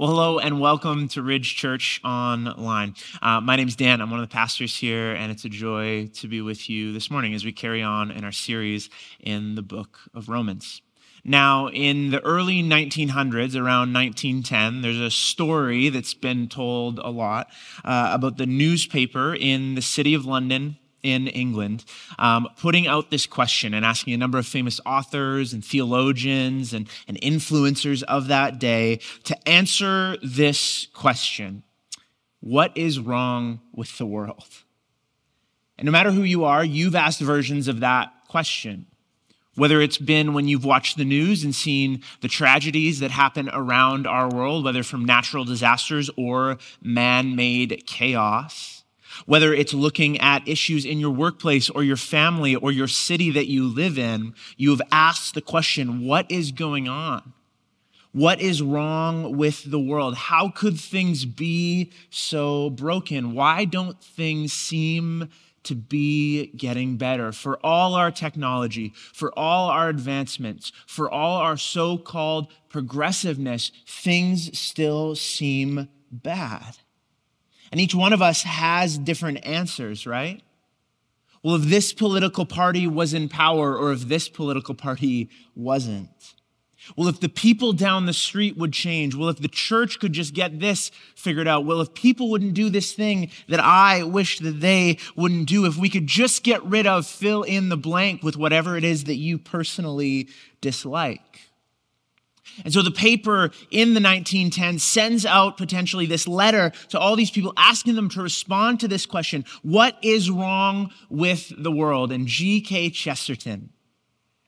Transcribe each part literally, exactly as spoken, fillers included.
Well, hello and welcome to Ridge Church Online. Uh, my name's Dan. I'm one of the pastors here, and it's a joy to be with you this morning as we carry on in our series in the book of Romans. Now, in the early nineteen hundreds, around nineteen ten, there's a story that's been told a lot uh, about the newspaper in the city of London in England, um, putting out this question and asking a number of famous authors and theologians and, and influencers of that day to answer this question: what is wrong with the world? And no matter who you are, you've asked versions of that question. Whether it's been when you've watched the news and seen the tragedies that happen around our world, whether from natural disasters or man-made chaos, whether it's looking at issues in your workplace or your family or your city that you live in, you've asked the question, what is going on? What is wrong with the world? How could things be so broken? Why don't things seem to be getting better? For all our technology, for all our advancements, for all our so-called progressiveness, things still seem bad. And each one of us has different answers, right? Well, if this political party was in power, or if this political party wasn't. Well, if the people down the street would change. Well, if the church could just get this figured out. Well, if people wouldn't do this thing that I wish that they wouldn't do. If we could just get rid of, fill in the blank with whatever it is that you personally dislike. And so the paper in the nineteen tens sends out potentially this letter to all these people, asking them to respond to this question: what is wrong with the world? And G K Chesterton,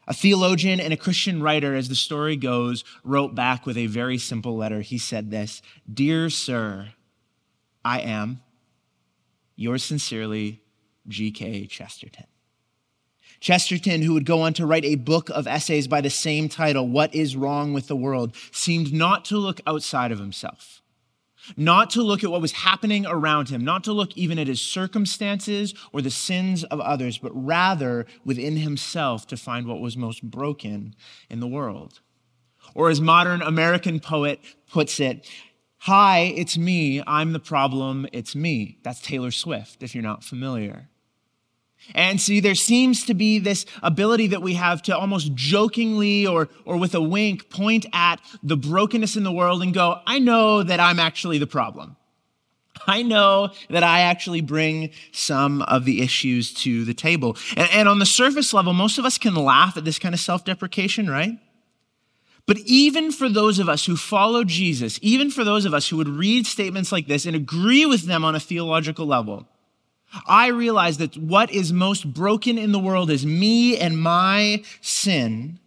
a theologian and a Christian writer, as the story goes, wrote back with a very simple letter. He said this: "Dear sir, I am, yours sincerely, G K Chesterton." Chesterton, who would go on to write a book of essays by the same title, What is Wrong with the World, seemed not to look outside of himself, not to look at what was happening around him, not to look even at his circumstances or the sins of others, but rather within himself to find what was most broken in the world. Or as modern American poet puts it, "Hi, it's me, I'm the problem, it's me." That's Taylor Swift, if you're not familiar. And see, there seems to be this ability that we have to almost jokingly or or with a wink point at the brokenness in the world and go, I know that I'm actually the problem. I know that I actually bring some of the issues to the table. And, and on the surface level, most of us can laugh at this kind of self-deprecation, right? But even for those of us who follow Jesus, even for those of us who would read statements like this and agree with them on a theological level, I realize that what is most broken in the world is me and my sin.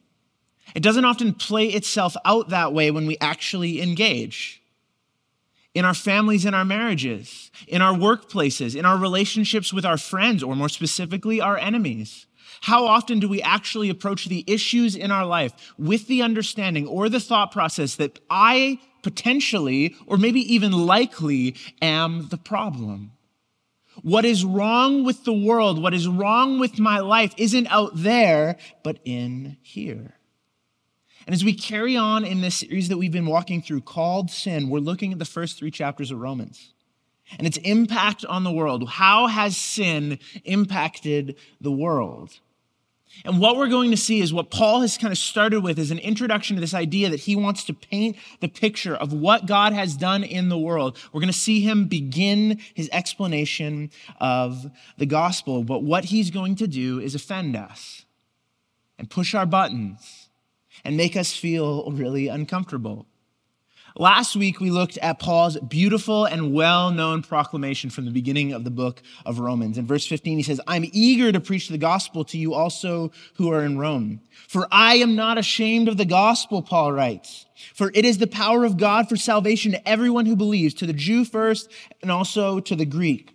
It doesn't often play itself out that way when we actually engage. In our families, in our marriages, in our workplaces, in our relationships with our friends, or more specifically, our enemies. How often do we actually approach the issues in our life with the understanding or the thought process that I potentially, or maybe even likely, am the problem? What is wrong with the world, what is wrong with my life isn't out there, but in here. And as we carry on in this series that we've been walking through called Sin, we're looking at the first three chapters of Romans and its impact on the world. How has sin impacted the world? And what we're going to see is what Paul has kind of started with is an introduction to this idea that he wants to paint the picture of what God has done in the world. We're going to see him begin his explanation of the gospel, but what he's going to do is offend us and push our buttons and make us feel really uncomfortable. Last week, we looked at Paul's beautiful and well-known proclamation from the beginning of the book of Romans. In verse fifteen, he says, "I'm eager to preach the gospel to you also who are in Rome. For I am not ashamed of the gospel," Paul writes, "for it is the power of God for salvation to everyone who believes, to the Jew first and also to the Greek.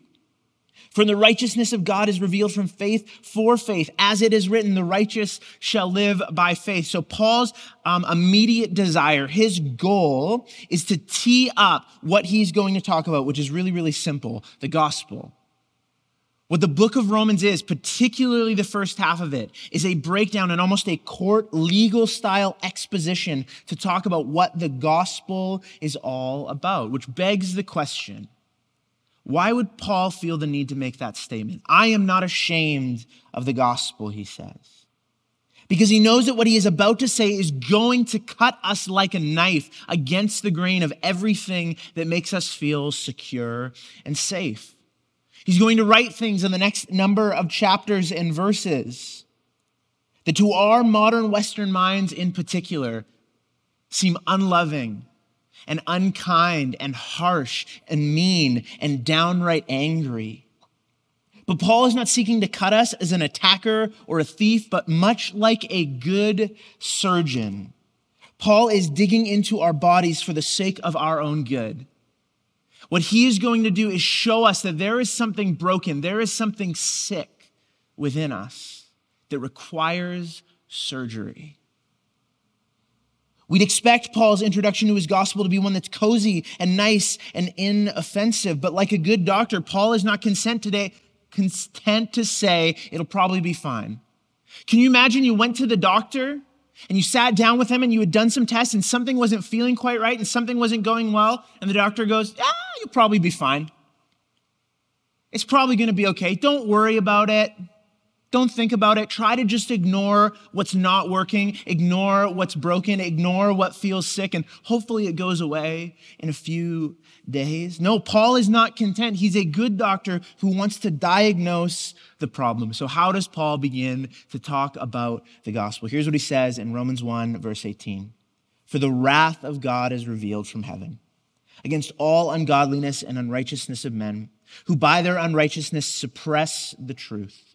For the righteousness of God is revealed from faith for faith. As it is written, the righteous shall live by faith." So Paul's um, immediate desire, his goal, is to tee up what he's going to talk about, which is really, really simple: the gospel. What the book of Romans is, particularly the first half of it, is a breakdown and almost a court legal style exposition to talk about what the gospel is all about, which begs the question, why would Paul feel the need to make that statement? I am not ashamed of the gospel, he says, because he knows that what he is about to say is going to cut us like a knife against the grain of everything that makes us feel secure and safe. He's going to write things in the next number of chapters and verses that to our modern Western minds in particular seem unloving and unkind and harsh and mean and downright angry. But Paul is not seeking to cut us as an attacker or a thief, but much like a good surgeon, Paul is digging into our bodies for the sake of our own good. What he is going to do is show us that there is something broken, there is something sick within us that requires surgery. We'd expect Paul's introduction to his gospel to be one that's cozy and nice and inoffensive, but like a good doctor, Paul is not content today, content to say it'll probably be fine. Can you imagine you went to the doctor and you sat down with him and you had done some tests and something wasn't feeling quite right and something wasn't going well, and the doctor goes, ah, you'll probably be fine. It's probably going to be okay. Don't worry about it. Don't think about it. Try to just ignore what's not working, ignore what's broken, ignore what feels sick, and hopefully it goes away in a few days. No, Paul is not content. He's a good doctor who wants to diagnose the problem. So how does Paul begin to talk about the gospel? Here's what he says in Romans one, verse eighteen. For the wrath of God is revealed from heaven against all ungodliness and unrighteousness of men, who by their unrighteousness suppress the truth.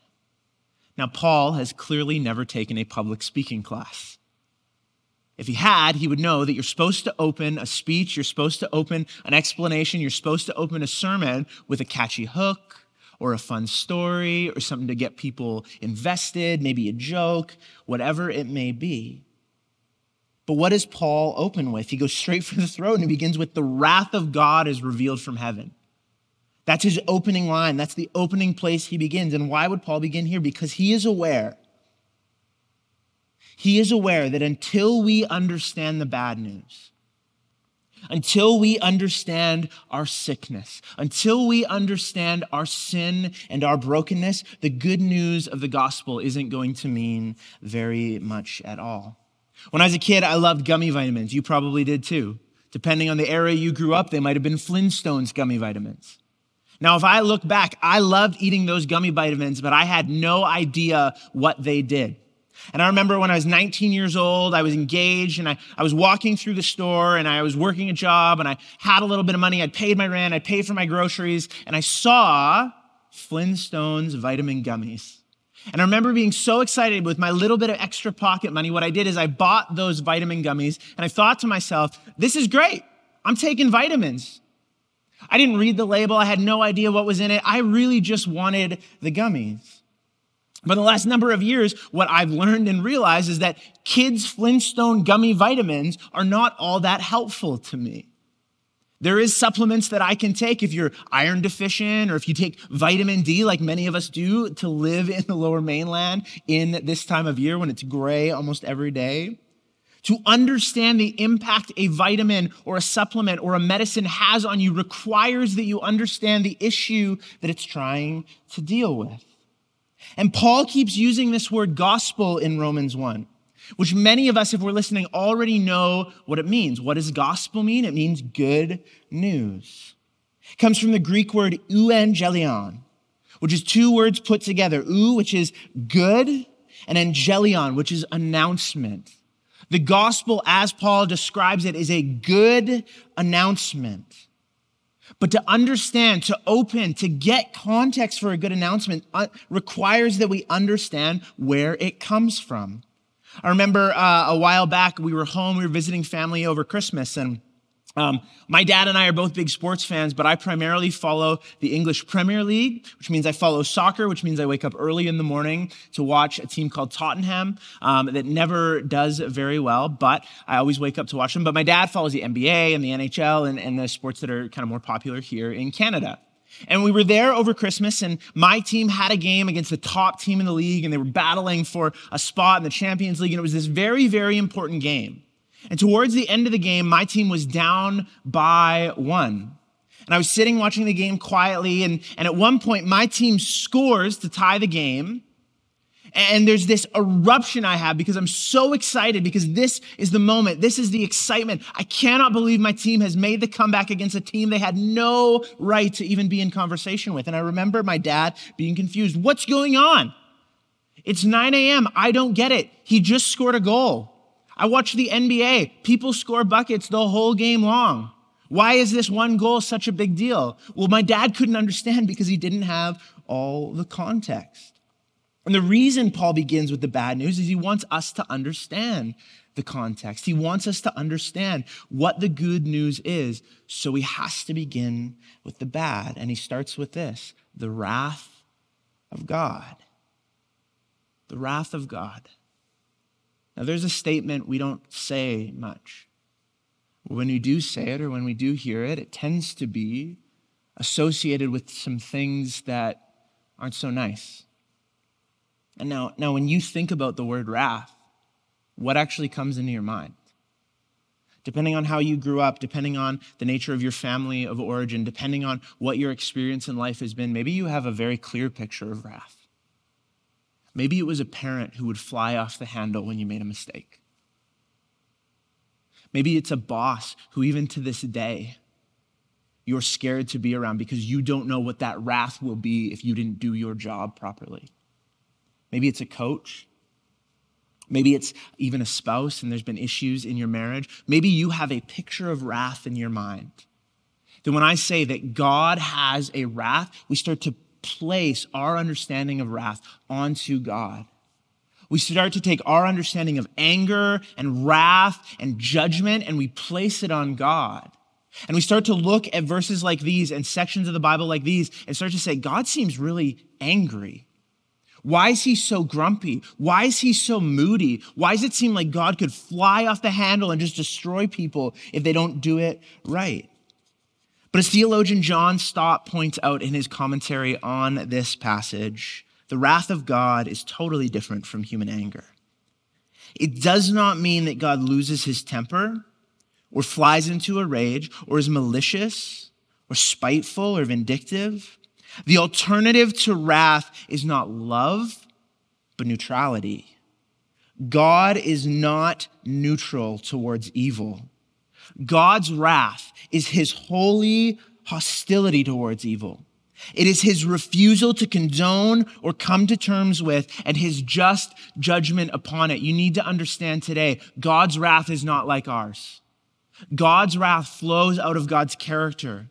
Now, Paul has clearly never taken a public speaking class. If he had, he would know that you're supposed to open a speech, you're supposed to open an explanation, you're supposed to open a sermon with a catchy hook or a fun story or something to get people invested, maybe a joke, whatever it may be. But what does Paul open with? He goes straight for the throat and he begins with, the wrath of God is revealed from heaven. That's his opening line. That's the opening place he begins. And why would Paul begin here? Because he is aware. He is aware that until we understand the bad news, until we understand our sickness, until we understand our sin and our brokenness, the good news of the gospel isn't going to mean very much at all. When I was a kid, I loved gummy vitamins. You probably did too. Depending on the area you grew up, they might have been Flintstones gummy vitamins. Now, if I look back, I loved eating those gummy vitamins, but I had no idea what they did. And I remember when I was nineteen years old, I was engaged and I, I was walking through the store and I was working a job and I had a little bit of money. I'd paid my rent, I paid for my groceries, and I saw Flintstones vitamin gummies. And I remember being so excited with my little bit of extra pocket money. What I did is I bought those vitamin gummies and I thought to myself, this is great. I'm taking vitamins. I didn't read the label. I had no idea what was in it. I really just wanted the gummies. But in the last number of years, what I've learned and realized is that kids' Flintstone gummy vitamins are not all that helpful to me. There is supplements that I can take if you're iron deficient or if you take vitamin D like many of us do to live in the Lower Mainland in this time of year when it's gray almost every day. To understand the impact a vitamin or a supplement or a medicine has on you requires that you understand the issue that it's trying to deal with. And Paul keeps using this word gospel in Romans one, which many of us, if we're listening, already know what it means. What does gospel mean? It means good news. It comes from the Greek word euangelion, which is two words put together. Eu, which is good, and angelion, which is announcement. The gospel, as Paul describes it, is a good announcement. But to understand, to open, to get context for a good announcement uh, requires that we understand where it comes from. I remember uh, a while back, we were home, we were visiting family over Christmas, and um, my dad and I are both big sports fans, but I primarily follow the English Premier League, which means I follow soccer, which means I wake up early in the morning to watch a team called Tottenham um, that never does very well, but I always wake up to watch them. But my dad follows the N B A and the N H L and, and the sports that are kind of more popular here in Canada. And we were there over Christmas, and my team had a game against the top team in the league, and they were battling for a spot in the Champions League, and it was this very, very important game. And towards the end of the game, my team was down by one. And I was sitting watching the game quietly, and, and at one point, my team scores to tie the game, and there's this eruption I have because I'm so excited because this is the moment. This is the excitement. I cannot believe my team has made the comeback against a team they had no right to even be in conversation with. And I remember my dad being confused. What's going on? It's nine a.m. I don't get it. He just scored a goal. I watch the N B A. People score buckets the whole game long. Why is this one goal such a big deal? Well, my dad couldn't understand because he didn't have all the context. And the reason Paul begins with the bad news is he wants us to understand the context. He wants us to understand what the good news is. So he has to begin with the bad. And he starts with this, the wrath of God. The wrath of God. Now, there's a statement we don't say much. When we do say it or when we do hear it, it tends to be associated with some things that aren't so nice. And now, now when you think about the word wrath, what actually comes into your mind? Depending on how you grew up, depending on the nature of your family of origin, depending on what your experience in life has been, maybe you have a very clear picture of wrath. Maybe it was a parent who would fly off the handle when you made a mistake. Maybe it's a boss who even to this day, you're scared to be around because you don't know what that wrath will be if you didn't do your job properly. Maybe it's a coach. Maybe it's even a spouse and there's been issues in your marriage. Maybe you have a picture of wrath in your mind. Then when I say that God has a wrath, we start to place our understanding of wrath onto God. We start to take our understanding of anger and wrath and judgment and we place it on God. And we start to look at verses like these and sections of the Bible like these and start to say, God seems really angry. Why is he so grumpy? Why is he so moody? Why does it seem like God could fly off the handle and just destroy people if they don't do it right? But as theologian John Stott points out in his commentary on this passage, the wrath of God is totally different from human anger. It does not mean that God loses his temper or flies into a rage or is malicious or spiteful or vindictive. The alternative to wrath is not love, but neutrality. God is not neutral towards evil. God's wrath is his holy hostility towards evil. It is his refusal to condone or come to terms with and his just judgment upon it. You need to understand today, God's wrath is not like ours. God's wrath flows out of God's character,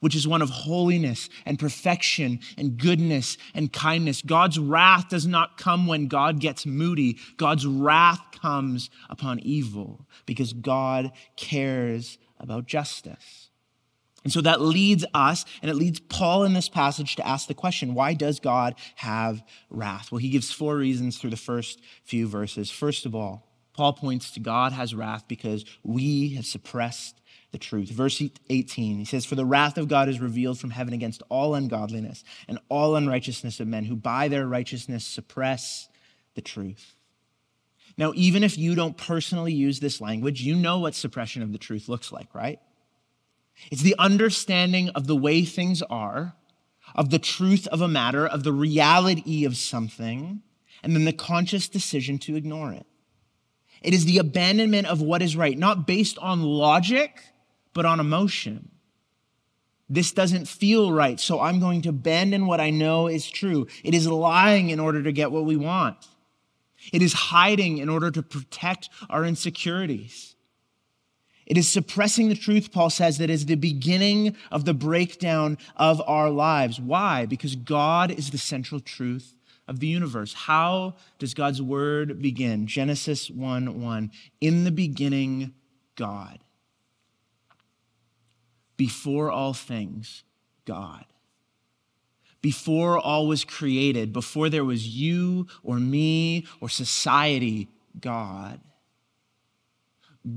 which is one of holiness and perfection and goodness and kindness. God's wrath does not come when God gets moody. God's wrath comes upon evil because God cares about justice. And so that leads us, and it leads Paul in this passage to ask the question, why does God have wrath? Well, he gives four reasons through the first few verses. First of all, Paul points to God has wrath because we have suppressed the truth. Verse eighteen, he says, "For the wrath of God is revealed from heaven against all ungodliness and all unrighteousness of men who by their righteousness suppress the truth." Now, even if you don't personally use this language, you know what suppression of the truth looks like, right? It's the understanding of the way things are of the truth of a matter, of the reality of something, and then the conscious decision to ignore it. It is the abandonment of what is right, not based on logic, but on emotion. This doesn't feel right, so I'm going to abandon what I know is true. It is lying in order to get what we want. It is hiding in order to protect our insecurities. It is suppressing the truth, Paul says, that is the beginning of the breakdown of our lives. Why? Because God is the central truth of the universe. How does God's word begin? Genesis one one. In the beginning, God. Before all things, God. Before all was created, before there was you or me or society, God.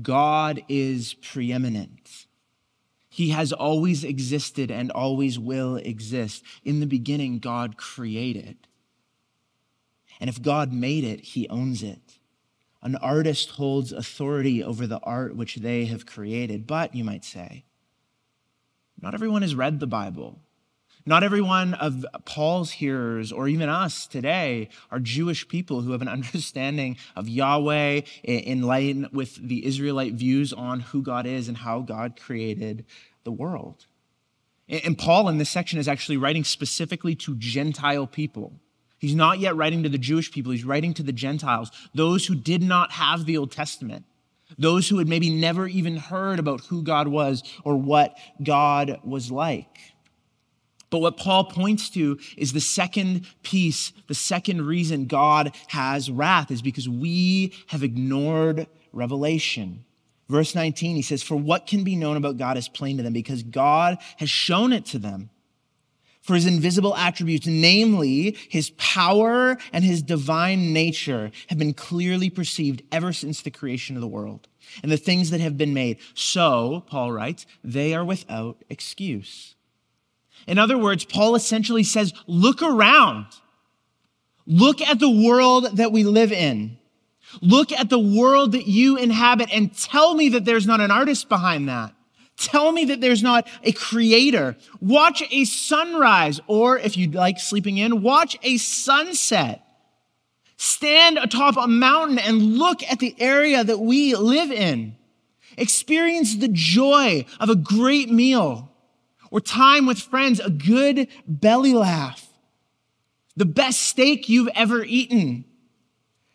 God is preeminent. He has always existed and always will exist. In the beginning, God created. And if God made it, he owns it. An artist holds authority over the art which they have created. But, you might say, not everyone has read the Bible. Not every one of Paul's hearers or even us today are Jewish people who have an understanding of Yahweh in line with the Israelite views on who God is and how God created the world. And Paul in this section is actually writing specifically to Gentile people. He's not yet writing to the Jewish people. He's writing to the Gentiles, those who did not have the Old Testament. Those who had maybe never even heard about who God was or what God was like. But what Paul points to is the second piece, the second reason God has wrath is because we have ignored revelation. Verse nineteen, he says, "For what can be known about God is plain to them because God has shown it to them. For his invisible attributes, namely his power and his divine nature, have been clearly perceived ever since the creation of the world and the things that have been made. So," Paul writes, "they are without excuse." In other words, Paul essentially says, look around. Look at the world that we live in. Look at the world that you inhabit and tell me that there's not an artist behind that. Tell me that there's not a creator. Watch a sunrise, or if you like sleeping in, watch a sunset. Stand atop a mountain and look at the area that we live in. Experience the joy of a great meal or time with friends, a good belly laugh, the best steak you've ever eaten.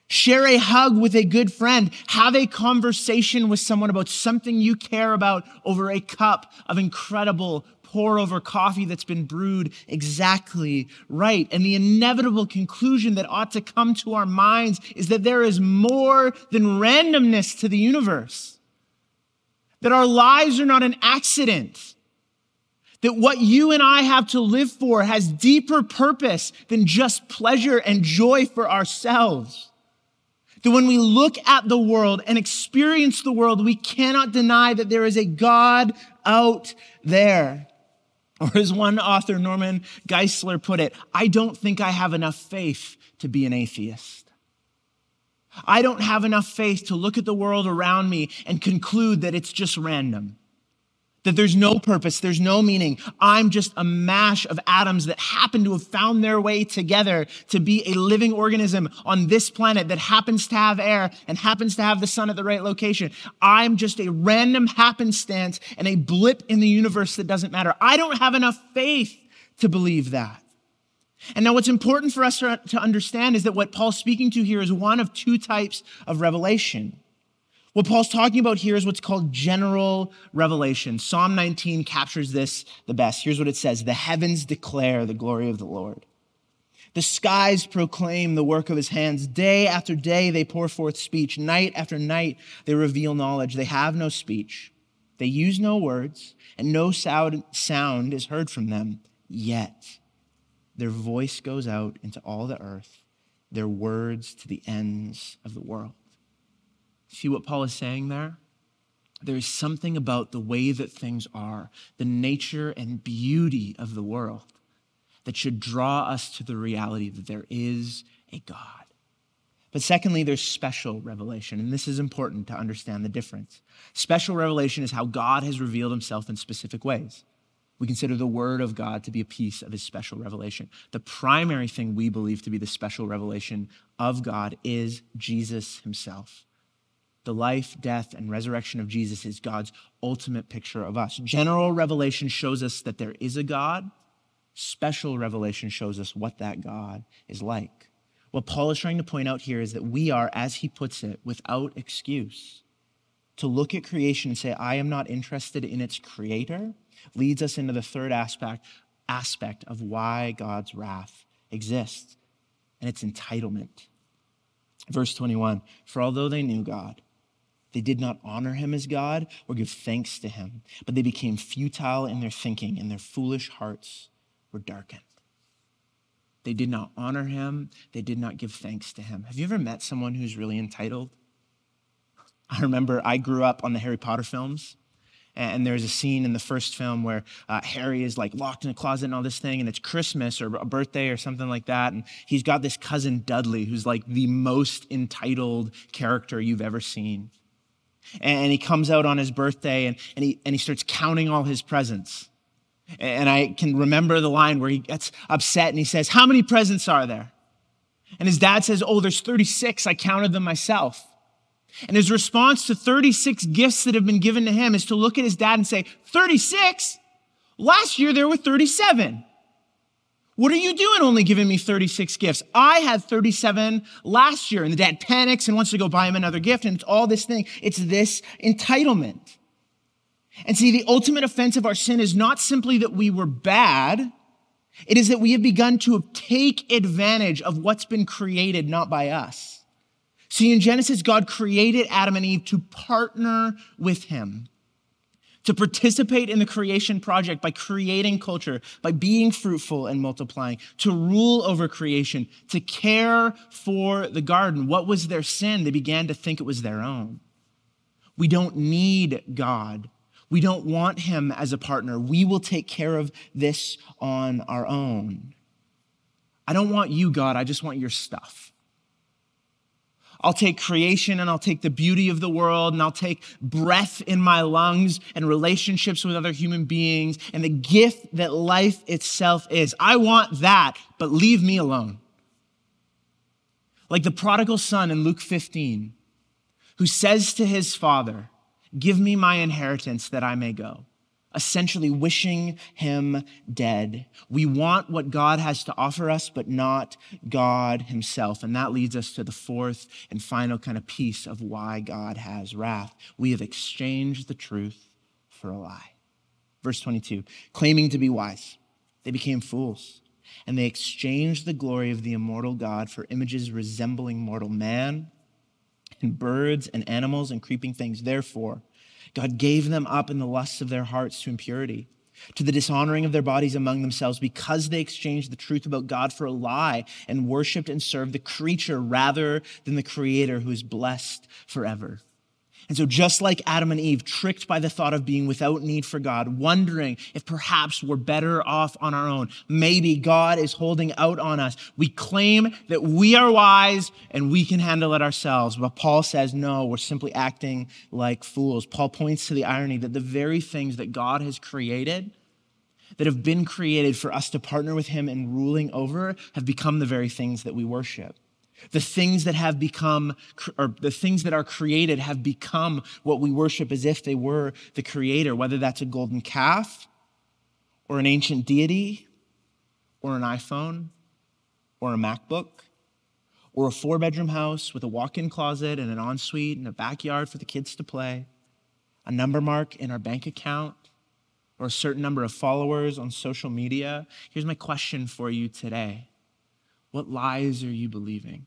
Share a hug with a good friend. Have a conversation with someone about something you care about over a cup of incredible pour-over coffee that's been brewed exactly right. And the inevitable conclusion that ought to come to our minds is that there is more than randomness to the universe. That our lives are not an accident. That what you and I have to live for has deeper purpose than just pleasure and joy for ourselves. That when we look at the world and experience the world, we cannot deny that there is a God out there. Or as one author, Norman Geisler, put it, I don't think I have enough faith to be an atheist. I don't have enough faith to look at the world around me and conclude that it's just random, that there's no purpose, there's no meaning. I'm just a mash of atoms that happen to have found their way together to be a living organism on this planet that happens to have air and happens to have the sun at the right location. I'm just a random happenstance and a blip in the universe that doesn't matter. I don't have enough faith to believe that. And now what's important for us to understand is that what Paul's speaking to here is one of two types of revelation. What Paul's talking about here is what's called general revelation. Psalm nineteen captures this the best. Here's what it says. The heavens declare the glory of the Lord. The skies proclaim the work of his hands. Day after day, they pour forth speech. Night after night, they reveal knowledge. They have no speech. They use no words, and no sound, sound is heard from them. Yet their voice goes out into all the earth, their words to the ends of the world. See what Paul is saying there? There is something about the way that things are, the nature and beauty of the world that should draw us to the reality that there is a God. But secondly, there's special revelation, and this is important to understand the difference. Special revelation is how God has revealed himself in specific ways. We consider the word of God to be a piece of his special revelation. The primary thing we believe to be the special revelation of God is Jesus himself. The life, death, and resurrection of Jesus is God's ultimate picture of us. General revelation shows us that there is a God. Special revelation shows us what that God is like. What Paul is trying to point out here is that we are, as he puts it, without excuse. To look at creation and say, I am not interested in its creator, leads us into the third aspect, aspect of why God's wrath exists, and it's entitlement. Verse twenty-one, for although they knew God, they did not honor him as God or give thanks to him, but they became futile in their thinking, and their foolish hearts were darkened. They did not honor him. They did not give thanks to him. Have you ever met someone who's really entitled? I remember I grew up on the Harry Potter films, and there's a scene in the first film where uh, Harry is like locked in a closet and all this thing, and it's Christmas or a birthday or something like that, and he's got this cousin Dudley who's like the most entitled character you've ever seen. And he comes out on his birthday, and, and, he, and he starts counting all his presents. And I can remember the line where he gets upset and he says, how many presents are there? And his dad says, oh, there's thirty-six. I counted them myself. And his response to thirty-six gifts that have been given to him is to look at his dad and say, thirty-six? Last year there were thirty-seven. What are you doing only giving me thirty-six gifts? I had thirty-seven last year. And the dad panics and wants to go buy him another gift. And it's all this thing. It's this entitlement. And see, the ultimate offense of our sin is not simply that we were bad. It is that we have begun to take advantage of what's been created, not by us. See, in Genesis, God created Adam and Eve to partner with him, to participate in the creation project by creating culture, by being fruitful and multiplying, to rule over creation, to care for the garden. What was their sin? They began to think it was their own. We don't need God. We don't want him as a partner. We will take care of this on our own. I don't want you, God. I just want your stuff. I'll take creation, and I'll take the beauty of the world, and I'll take breath in my lungs and relationships with other human beings and the gift that life itself is. I want that, but leave me alone. Like the prodigal son in Luke fifteen, who says to his father, give me my inheritance that I may go, essentially wishing him dead. We want what God has to offer us, but not God himself. And that leads us to the fourth and final kind of piece of why God has wrath. We have exchanged the truth for a lie. Verse twenty-two, claiming to be wise, they became fools, and they exchanged the glory of the immortal God for images resembling mortal man, and birds and animals and creeping things. Therefore, God gave them up in the lusts of their hearts to impurity, to the dishonoring of their bodies among themselves, because they exchanged the truth about God for a lie and worshiped and served the creature rather than the creator, who is blessed forever. And so just like Adam and Eve, tricked by the thought of being without need for God, wondering if perhaps we're better off on our own, maybe God is holding out on us, we claim that we are wise and we can handle it ourselves. But Paul says, no, we're simply acting like fools. Paul points to the irony that the very things that God has created, that have been created for us to partner with him in ruling over, have become the very things that we worship. The things that have become, or the things that are created have become what we worship as if they were the creator, whether that's a golden calf or an ancient deity or an iPhone or a MacBook or a four-bedroom house with a walk-in closet and an ensuite and a backyard for the kids to play, a number mark in our bank account, or a certain number of followers on social media. Here's my question for you today. What lies are you believing?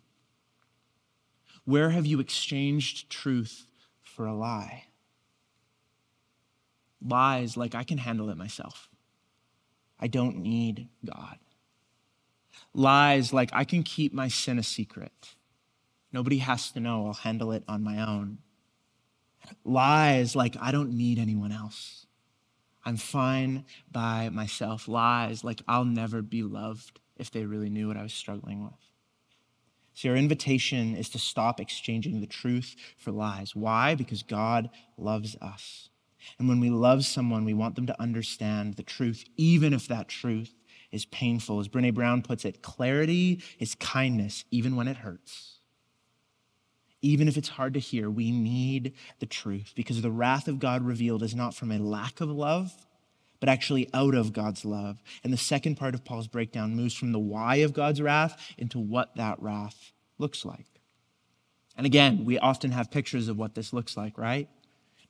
Where have you exchanged truth for a lie? Lies like, I can handle it myself. I don't need God. Lies like, I can keep my sin a secret. Nobody has to know. I'll handle it on my own. Lies like, I don't need anyone else. I'm fine by myself. Lies like, I'll never be loved if they really knew what I was struggling with. See, our invitation is to stop exchanging the truth for lies. Why? Because God loves us. And when we love someone, we want them to understand the truth, even if that truth is painful. As Brené Brown puts it, clarity is kindness, even when it hurts. Even if it's hard to hear, we need the truth, because the wrath of God revealed is not from a lack of love, but actually out of God's love. And the second part of Paul's breakdown moves from the why of God's wrath into what that wrath looks like. And again, we often have pictures of what this looks like, right?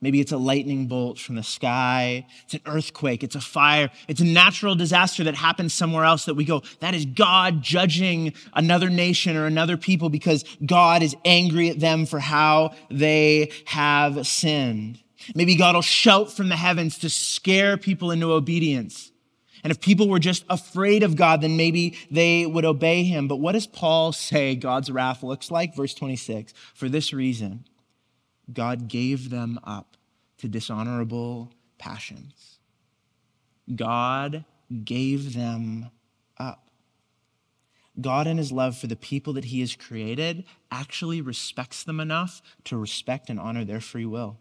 Maybe it's a lightning bolt from the sky. It's an earthquake. It's a fire. It's a natural disaster that happens somewhere else that we go, that is God judging another nation or another people because God is angry at them for how they have sinned. Maybe God will shout from the heavens to scare people into obedience. And if people were just afraid of God, then maybe they would obey him. But what does Paul say God's wrath looks like? Verse twenty-six, for this reason, God gave them up to dishonorable passions. God gave them up. God, in his love for the people that he has created, actually respects them enough to respect and honor their free will.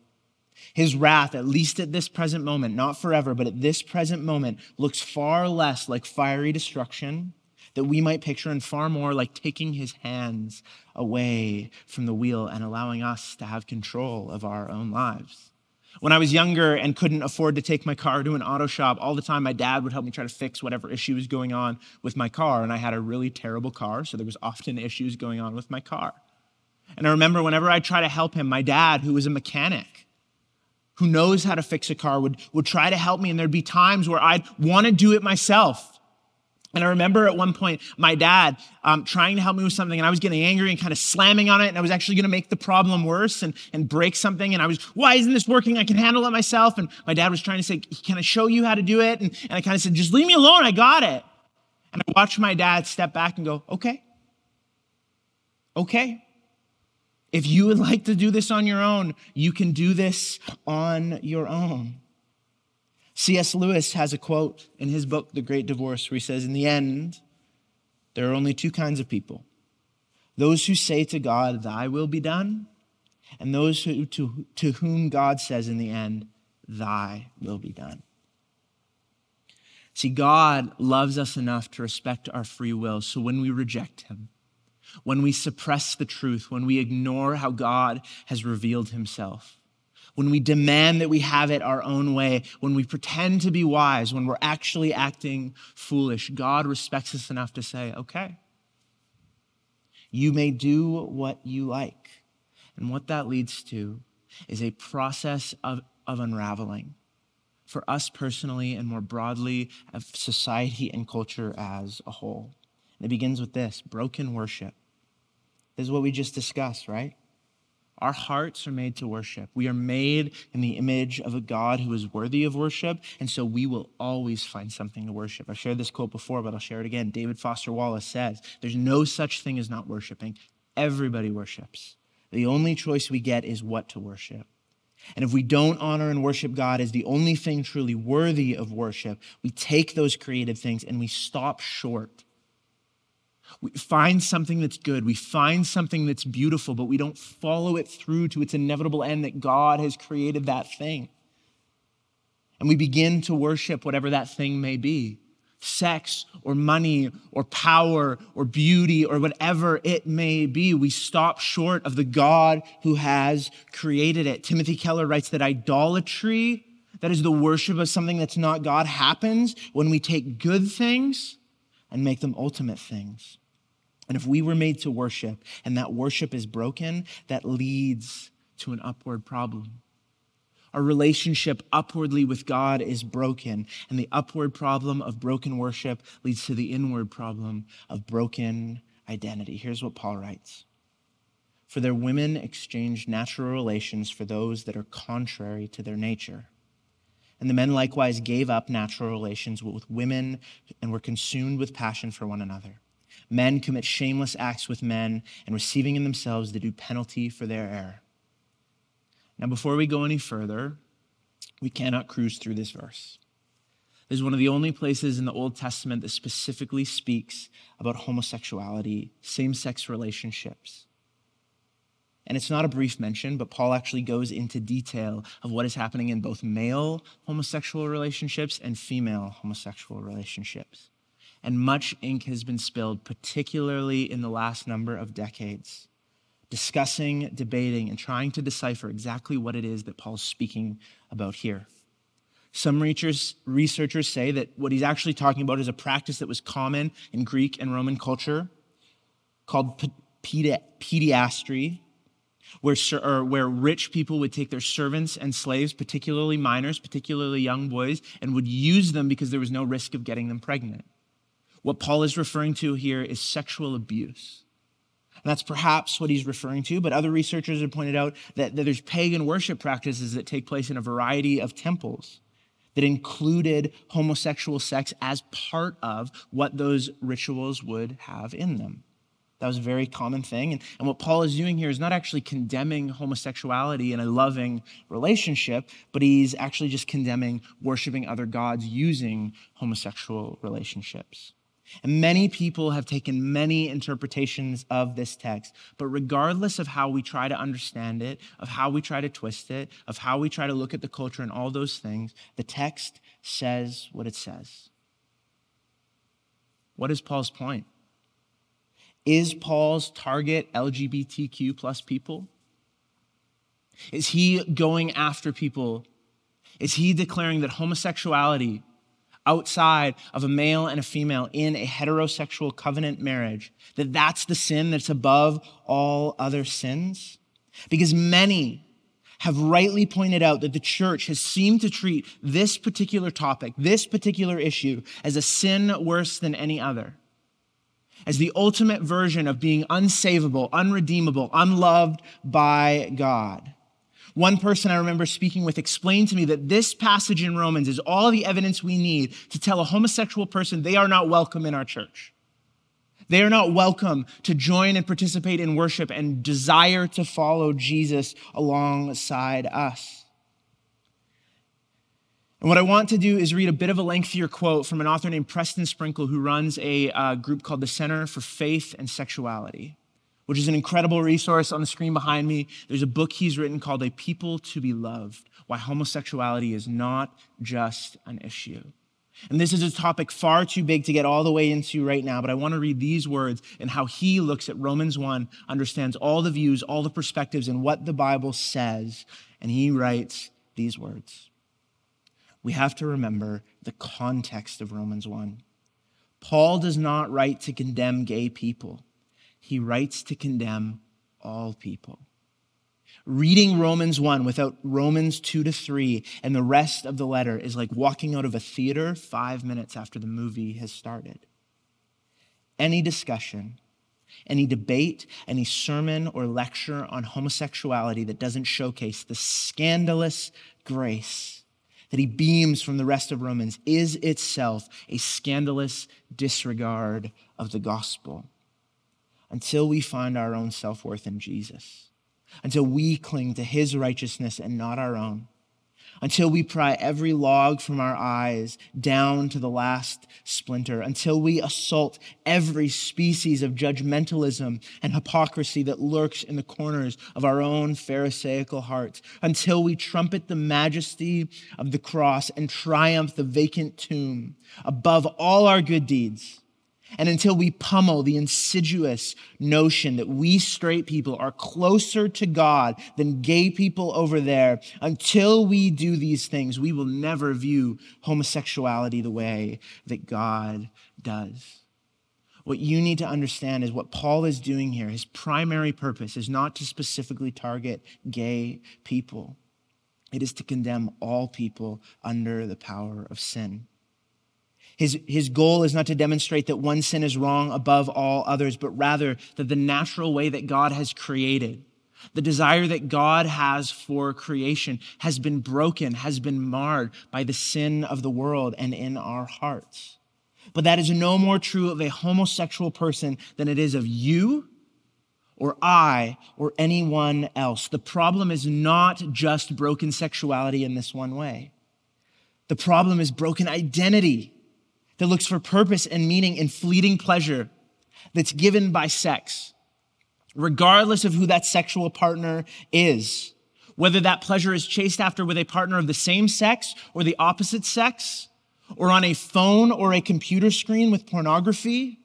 His wrath, at least at this present moment, not forever, but at this present moment, looks far less like fiery destruction that we might picture, and far more like taking his hands away from the wheel and allowing us to have control of our own lives. When I was younger and couldn't afford to take my car to an auto shop all the time, my dad would help me try to fix whatever issue was going on with my car. And I had a really terrible car, so there was often issues going on with my car. And I remember whenever I'd try to help him, my dad, who was a mechanic, who knows how to fix a car, would, would try to help me. And there'd be times where I'd want to do it myself. And I remember at one point, my dad um, trying to help me with something, and I was getting angry and kind of slamming on it, and I was actually going to make the problem worse and, and break something. And I was, why isn't this working? I can handle it myself. And my dad was trying to say, can I show you how to do it? And, and I kind of said, just leave me alone. I got it. And I watched my dad step back and go, okay, okay. If you would like to do this on your own, you can do this on your own. C S. Lewis has a quote in his book, The Great Divorce, where he says, in the end, there are only two kinds of people. Those who say to God, thy will be done, and those who, to, to whom God says in the end, thy will be done. See, God loves us enough to respect our free will. So when we reject him, when we suppress the truth, when we ignore how God has revealed himself, when we demand that we have it our own way, when we pretend to be wise, when we're actually acting foolish, God respects us enough to say, okay, you may do what you like. And what that leads to is a process of, of unraveling for us personally and more broadly of society and culture as a whole. And it begins with this, broken worship. This is what we just discussed, right? Our hearts are made to worship. We are made in the image of a God who is worthy of worship, and so we will always find something to worship. I've shared this quote before, but I'll share it again. David Foster Wallace says, there's no such thing as not worshiping. Everybody worships. The only choice we get is what to worship. And if we don't honor and worship God as the only thing truly worthy of worship, we take those created things and we stop short. We find something that's good. We find something that's beautiful, but we don't follow it through to its inevitable end that God has created that thing. And we begin to worship whatever that thing may be, sex or money or power or beauty or whatever it may be. We stop short of the God who has created it. Timothy Keller writes that idolatry, that is the worship of something that's not God, happens when we take good things and make them ultimate things. And if we were made to worship and that worship is broken, that leads to an upward problem. Our relationship upwardly with God is broken, and the upward problem of broken worship leads to the inward problem of broken identity. Here's what Paul writes. For their women exchanged natural relations for those that are contrary to their nature. And the men likewise gave up natural relations with women and were consumed with passion for one another. Men commit shameless acts with men, and receiving in themselves the due penalty for their error. Now, before we go any further, we cannot cruise through this verse. This is one of the only places in the Old Testament that specifically speaks about homosexuality, same-sex relationships. And it's not a brief mention, but Paul actually goes into detail of what is happening in both male homosexual relationships and female homosexual relationships. And much ink has been spilled, particularly in the last number of decades, discussing, debating, and trying to decipher exactly what it is that Paul's speaking about here. Some researchers say that what he's actually talking about is a practice that was common in Greek and Roman culture called pediastry, where, or where rich people would take their servants and slaves, particularly minors, particularly young boys, and would use them because there was no risk of getting them pregnant. What Paul is referring to here is sexual abuse. And that's perhaps what he's referring to, but other researchers have pointed out that, that there's pagan worship practices that take place in a variety of temples that included homosexual sex as part of what those rituals would have in them. That was a very common thing. And, and what Paul is doing here is not actually condemning homosexuality in a loving relationship, but he's actually just condemning worshiping other gods using homosexual relationships. And many people have taken many interpretations of this text, but regardless of how we try to understand it, of how we try to twist it, of how we try to look at the culture and all those things, the text says what it says. What is Paul's point? Is Paul's target L G B T Q plus people? Is he going after people? Is he declaring that homosexuality outside of a male and a female in a heterosexual covenant marriage, that that's the sin that's above all other sins? Because many have rightly pointed out that the church has seemed to treat this particular topic, this particular issue, as a sin worse than any other, as the ultimate version of being unsavable, unredeemable, unloved by God. One person I remember speaking with explained to me that this passage in Romans is all the evidence we need to tell a homosexual person they are not welcome in our church. They are not welcome to join and participate in worship and desire to follow Jesus alongside us. And what I want to do is read a bit of a lengthier quote from an author named Preston Sprinkle, who runs a uh, group called the Center for Faith and Sexuality, which is an incredible resource on the screen behind me. There's a book he's written called A People to Be Loved, Why Homosexuality is Not Just an Issue. And this is a topic far too big to get all the way into right now, but I want to read these words and how he looks at Romans one, understands all the views, all the perspectives, and what the Bible says. And he writes these words. We have to remember the context of Romans one. Paul does not write to condemn gay people. He writes to condemn all people. Reading Romans one without Romans two to three and the rest of the letter is like walking out of a theater five minutes after the movie has started. Any discussion, any debate, any sermon or lecture on homosexuality that doesn't showcase the scandalous grace that he beams from the rest of Romans is itself a scandalous disregard of the gospel. Until we find our own self-worth in Jesus, until we cling to his righteousness and not our own, until we pry every log from our eyes down to the last splinter, until we assault every species of judgmentalism and hypocrisy that lurks in the corners of our own pharisaical hearts, until we trumpet the majesty of the cross and triumph the vacant tomb above all our good deeds, and until we pummel the insidious notion that we straight people are closer to God than gay people over there, until we do these things, we will never view homosexuality the way that God does. What you need to understand is what Paul is doing here, his primary purpose is not to specifically target gay people. It is to condemn all people under the power of sin. His, his goal is not to demonstrate that one sin is wrong above all others, but rather that the natural way that God has created, the desire that God has for creation, has been broken, has been marred by the sin of the world and in our hearts. But that is no more true of a homosexual person than it is of you or I or anyone else. The problem is not just broken sexuality in this one way. The problem is broken identity that looks for purpose and meaning in fleeting pleasure that's given by sex, regardless of who that sexual partner is. Whether that pleasure is chased after with a partner of the same sex or the opposite sex, or on a phone or a computer screen with pornography,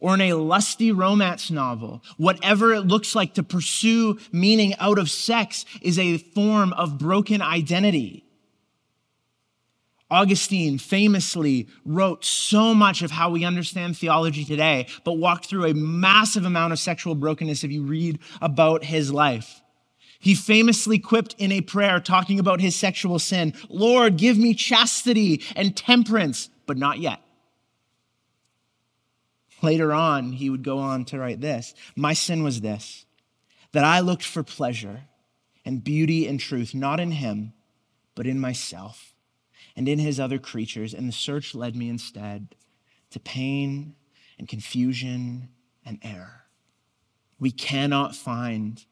or in a lusty romance novel, whatever it looks like to pursue meaning out of sex is a form of broken identity. Augustine famously wrote so much of how we understand theology today, but walked through a massive amount of sexual brokenness if you read about his life. He famously quipped in a prayer talking about his sexual sin, "Lord, give me chastity and temperance, but not yet." Later on, he would go on to write this, "My sin was this, that I looked for pleasure and beauty and truth, not in him, but in myself and in his other creatures. And the search led me instead to pain and confusion and error." We cannot find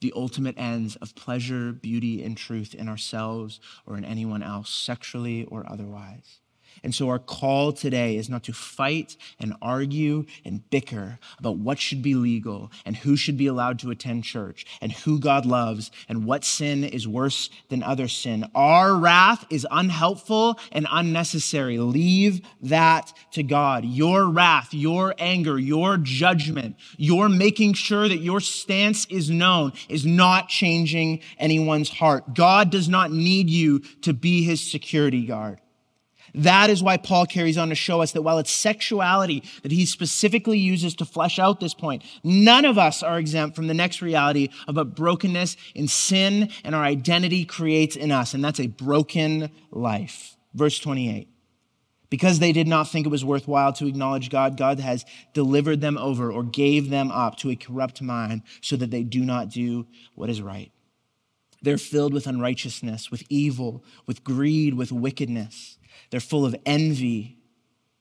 the ultimate ends of pleasure, beauty, and truth in ourselves or in anyone else, sexually or otherwise. And so our call today is not to fight and argue and bicker about what should be legal and who should be allowed to attend church and who God loves and what sin is worse than other sin. Our wrath is unhelpful and unnecessary. Leave that to God. Your wrath, your anger, your judgment, your making sure that your stance is known is not changing anyone's heart. God does not need you to be his security guard. That is why Paul carries on to show us that while it's sexuality that he specifically uses to flesh out this point, none of us are exempt from the next reality of a brokenness in sin and our identity creates in us, and that's a broken life. Verse twenty-eight, because they did not think it was worthwhile to acknowledge God, God has delivered them over or gave them up to a corrupt mind so that they do not do what is right. They're filled with unrighteousness, with evil, with greed, with wickedness. They're full of envy,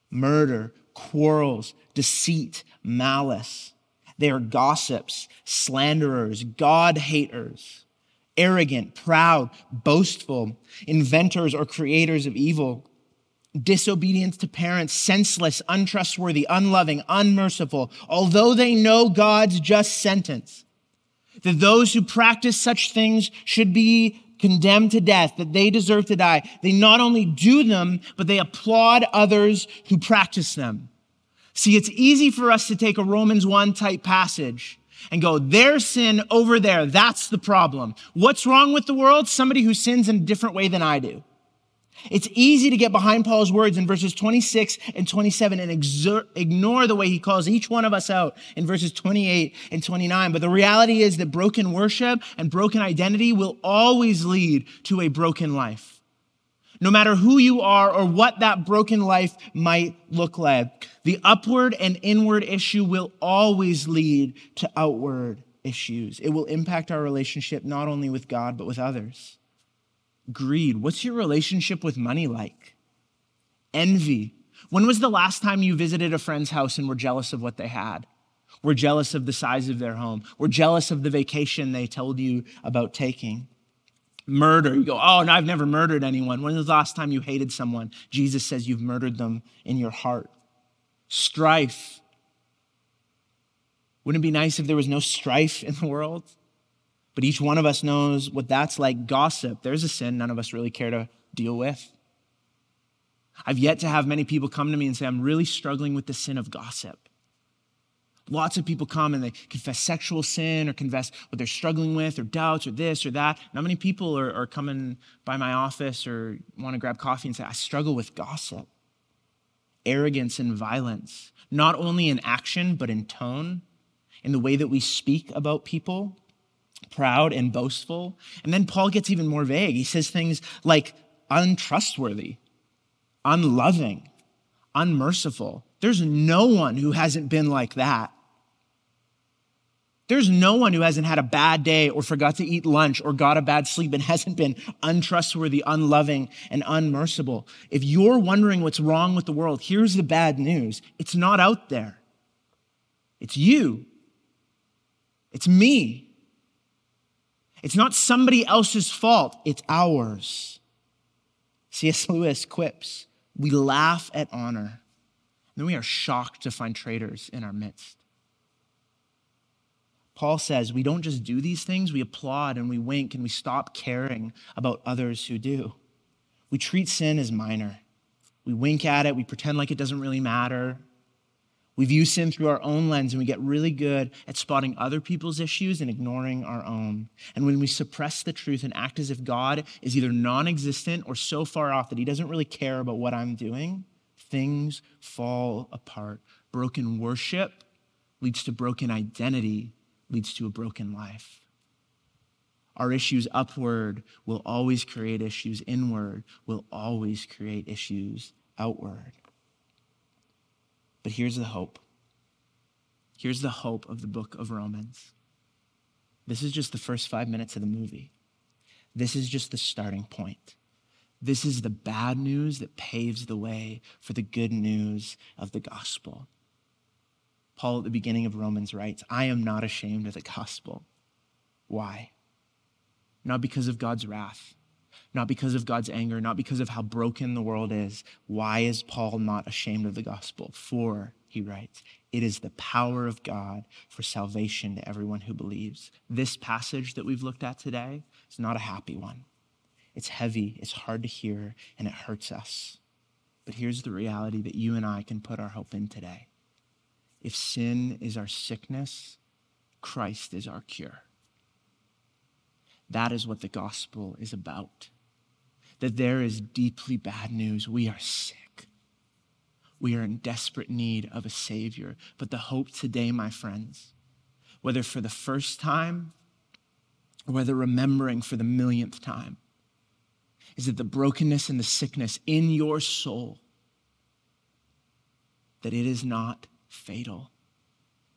murder, quarrels, deceit, malice. They are gossips, slanderers, God-haters, arrogant, proud, boastful, inventors or creators of evil, disobedience to parents, senseless, untrustworthy, unloving, unmerciful, although they know God's just sentence, that those who practice such things should be condemned to death, that they deserve to die. They not only do them, but they applaud others who practice them. See, it's easy for us to take a Romans one type passage and go, their sin over there, that's the problem. What's wrong with the world? Somebody who sins in a different way than I do. It's easy to get behind Paul's words in verses twenty-six and twenty-seven and exer- ignore the way he calls each one of us out in verses twenty-eight and twenty-nine. But the reality is that broken worship and broken identity will always lead to a broken life, no matter who you are or what that broken life might look like. The upward and inward issue will always lead to outward issues. It will impact our relationship not only with God, but with others. Greed. What's your relationship with money like? Envy. When was the last time you visited a friend's house and were jealous of what they had? Were jealous of the size of their home? Were jealous of the vacation they told you about taking? Murder. You go, oh, no, I've never murdered anyone. When was the last time you hated someone? Jesus says you've murdered them in your heart. Strife. Wouldn't it be nice if there was no strife in the world? But each one of us knows what that's like. Gossip. There's a sin none of us really care to deal with. I've yet to have many people come to me and say, I'm really struggling with the sin of gossip. Lots of people come and they confess sexual sin or confess what they're struggling with or doubts or this or that. Not many people are, are coming by my office or want to grab coffee and say, I struggle with gossip, arrogance, and violence, not only in action, but in tone, in the way that we speak about people. Proud and boastful. And then Paul gets even more vague. He says things like untrustworthy, unloving, unmerciful. There's no one who hasn't been like that. There's no one who hasn't had a bad day or forgot to eat lunch or got a bad sleep and hasn't been untrustworthy, unloving, and unmerciful. If you're wondering what's wrong with the world, here's the bad news. It's not out there. It's you. It's me. It's not somebody else's fault, it's ours. C S Lewis quips, we laugh at honor, and then we are shocked to find traitors in our midst. Paul says we don't just do these things, we applaud and we wink and we stop caring about others who do. We treat sin as minor. We wink at it, we pretend like it doesn't really matter. We view sin through our own lens and we get really good at spotting other people's issues and ignoring our own. And when we suppress the truth and act as if God is either non-existent or so far off that he doesn't really care about what I'm doing, things fall apart. Broken worship leads to broken identity, leads to a broken life. Our issues upward will always create issues inward, will always create issues outward. But here's the hope. Here's the hope of the book of Romans. This is just the first five minutes of the movie. This is just the starting point. This is the bad news that paves the way for the good news of the gospel. Paul at the beginning of Romans writes, I am not ashamed of the gospel. Why? Not because of God's wrath, not because of God's anger, not because of how broken the world is. Why is Paul not ashamed of the gospel? For, he writes, it is the power of God for salvation to everyone who believes. This passage that we've looked at today is not a happy one. It's heavy, it's hard to hear, and it hurts us. But here's the reality that you and I can put our hope in today. If sin is our sickness, Christ is our cure. That is what the gospel is about. That there is deeply bad news. We are sick. We are in desperate need of a savior. But the hope today, my friends, whether for the first time or whether remembering for the millionth time, is that the brokenness and the sickness in your soul, that it is not fatal,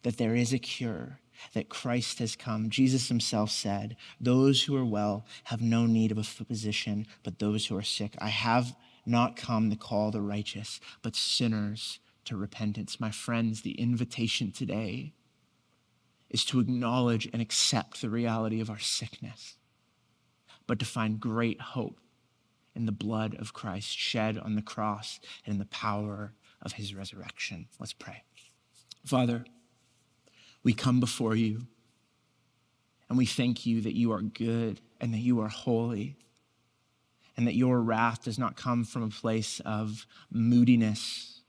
that there is a cure, that Christ has come. Jesus himself said, those who are well have no need of a physician, but those who are sick. I have not come to call the righteous, but sinners to repentance. My friends, the invitation today is to acknowledge and accept the reality of our sickness, but to find great hope in the blood of Christ shed on the cross and in the power of his resurrection. Let's pray. Father, we come before you and we thank you that you are good and that you are holy and that your wrath does not come from a place of moodiness,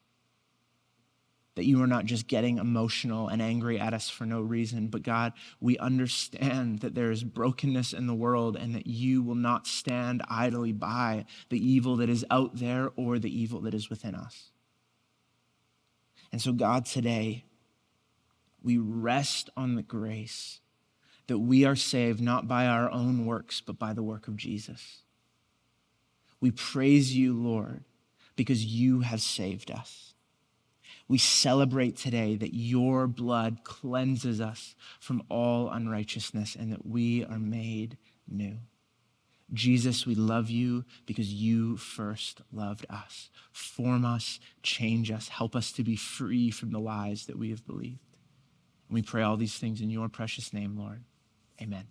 that you are not just getting emotional and angry at us for no reason. But God, we understand that there is brokenness in the world and that you will not stand idly by the evil that is out there or the evil that is within us. And so God, today, we rest on the grace that we are saved not by our own works, but by the work of Jesus. We praise you, Lord, because you have saved us. We celebrate today that your blood cleanses us from all unrighteousness and that we are made new. Jesus, we love you because you first loved us. Form us, change us, help us to be free from the lies that we have believed. And we pray all these things in your precious name, Lord. Amen.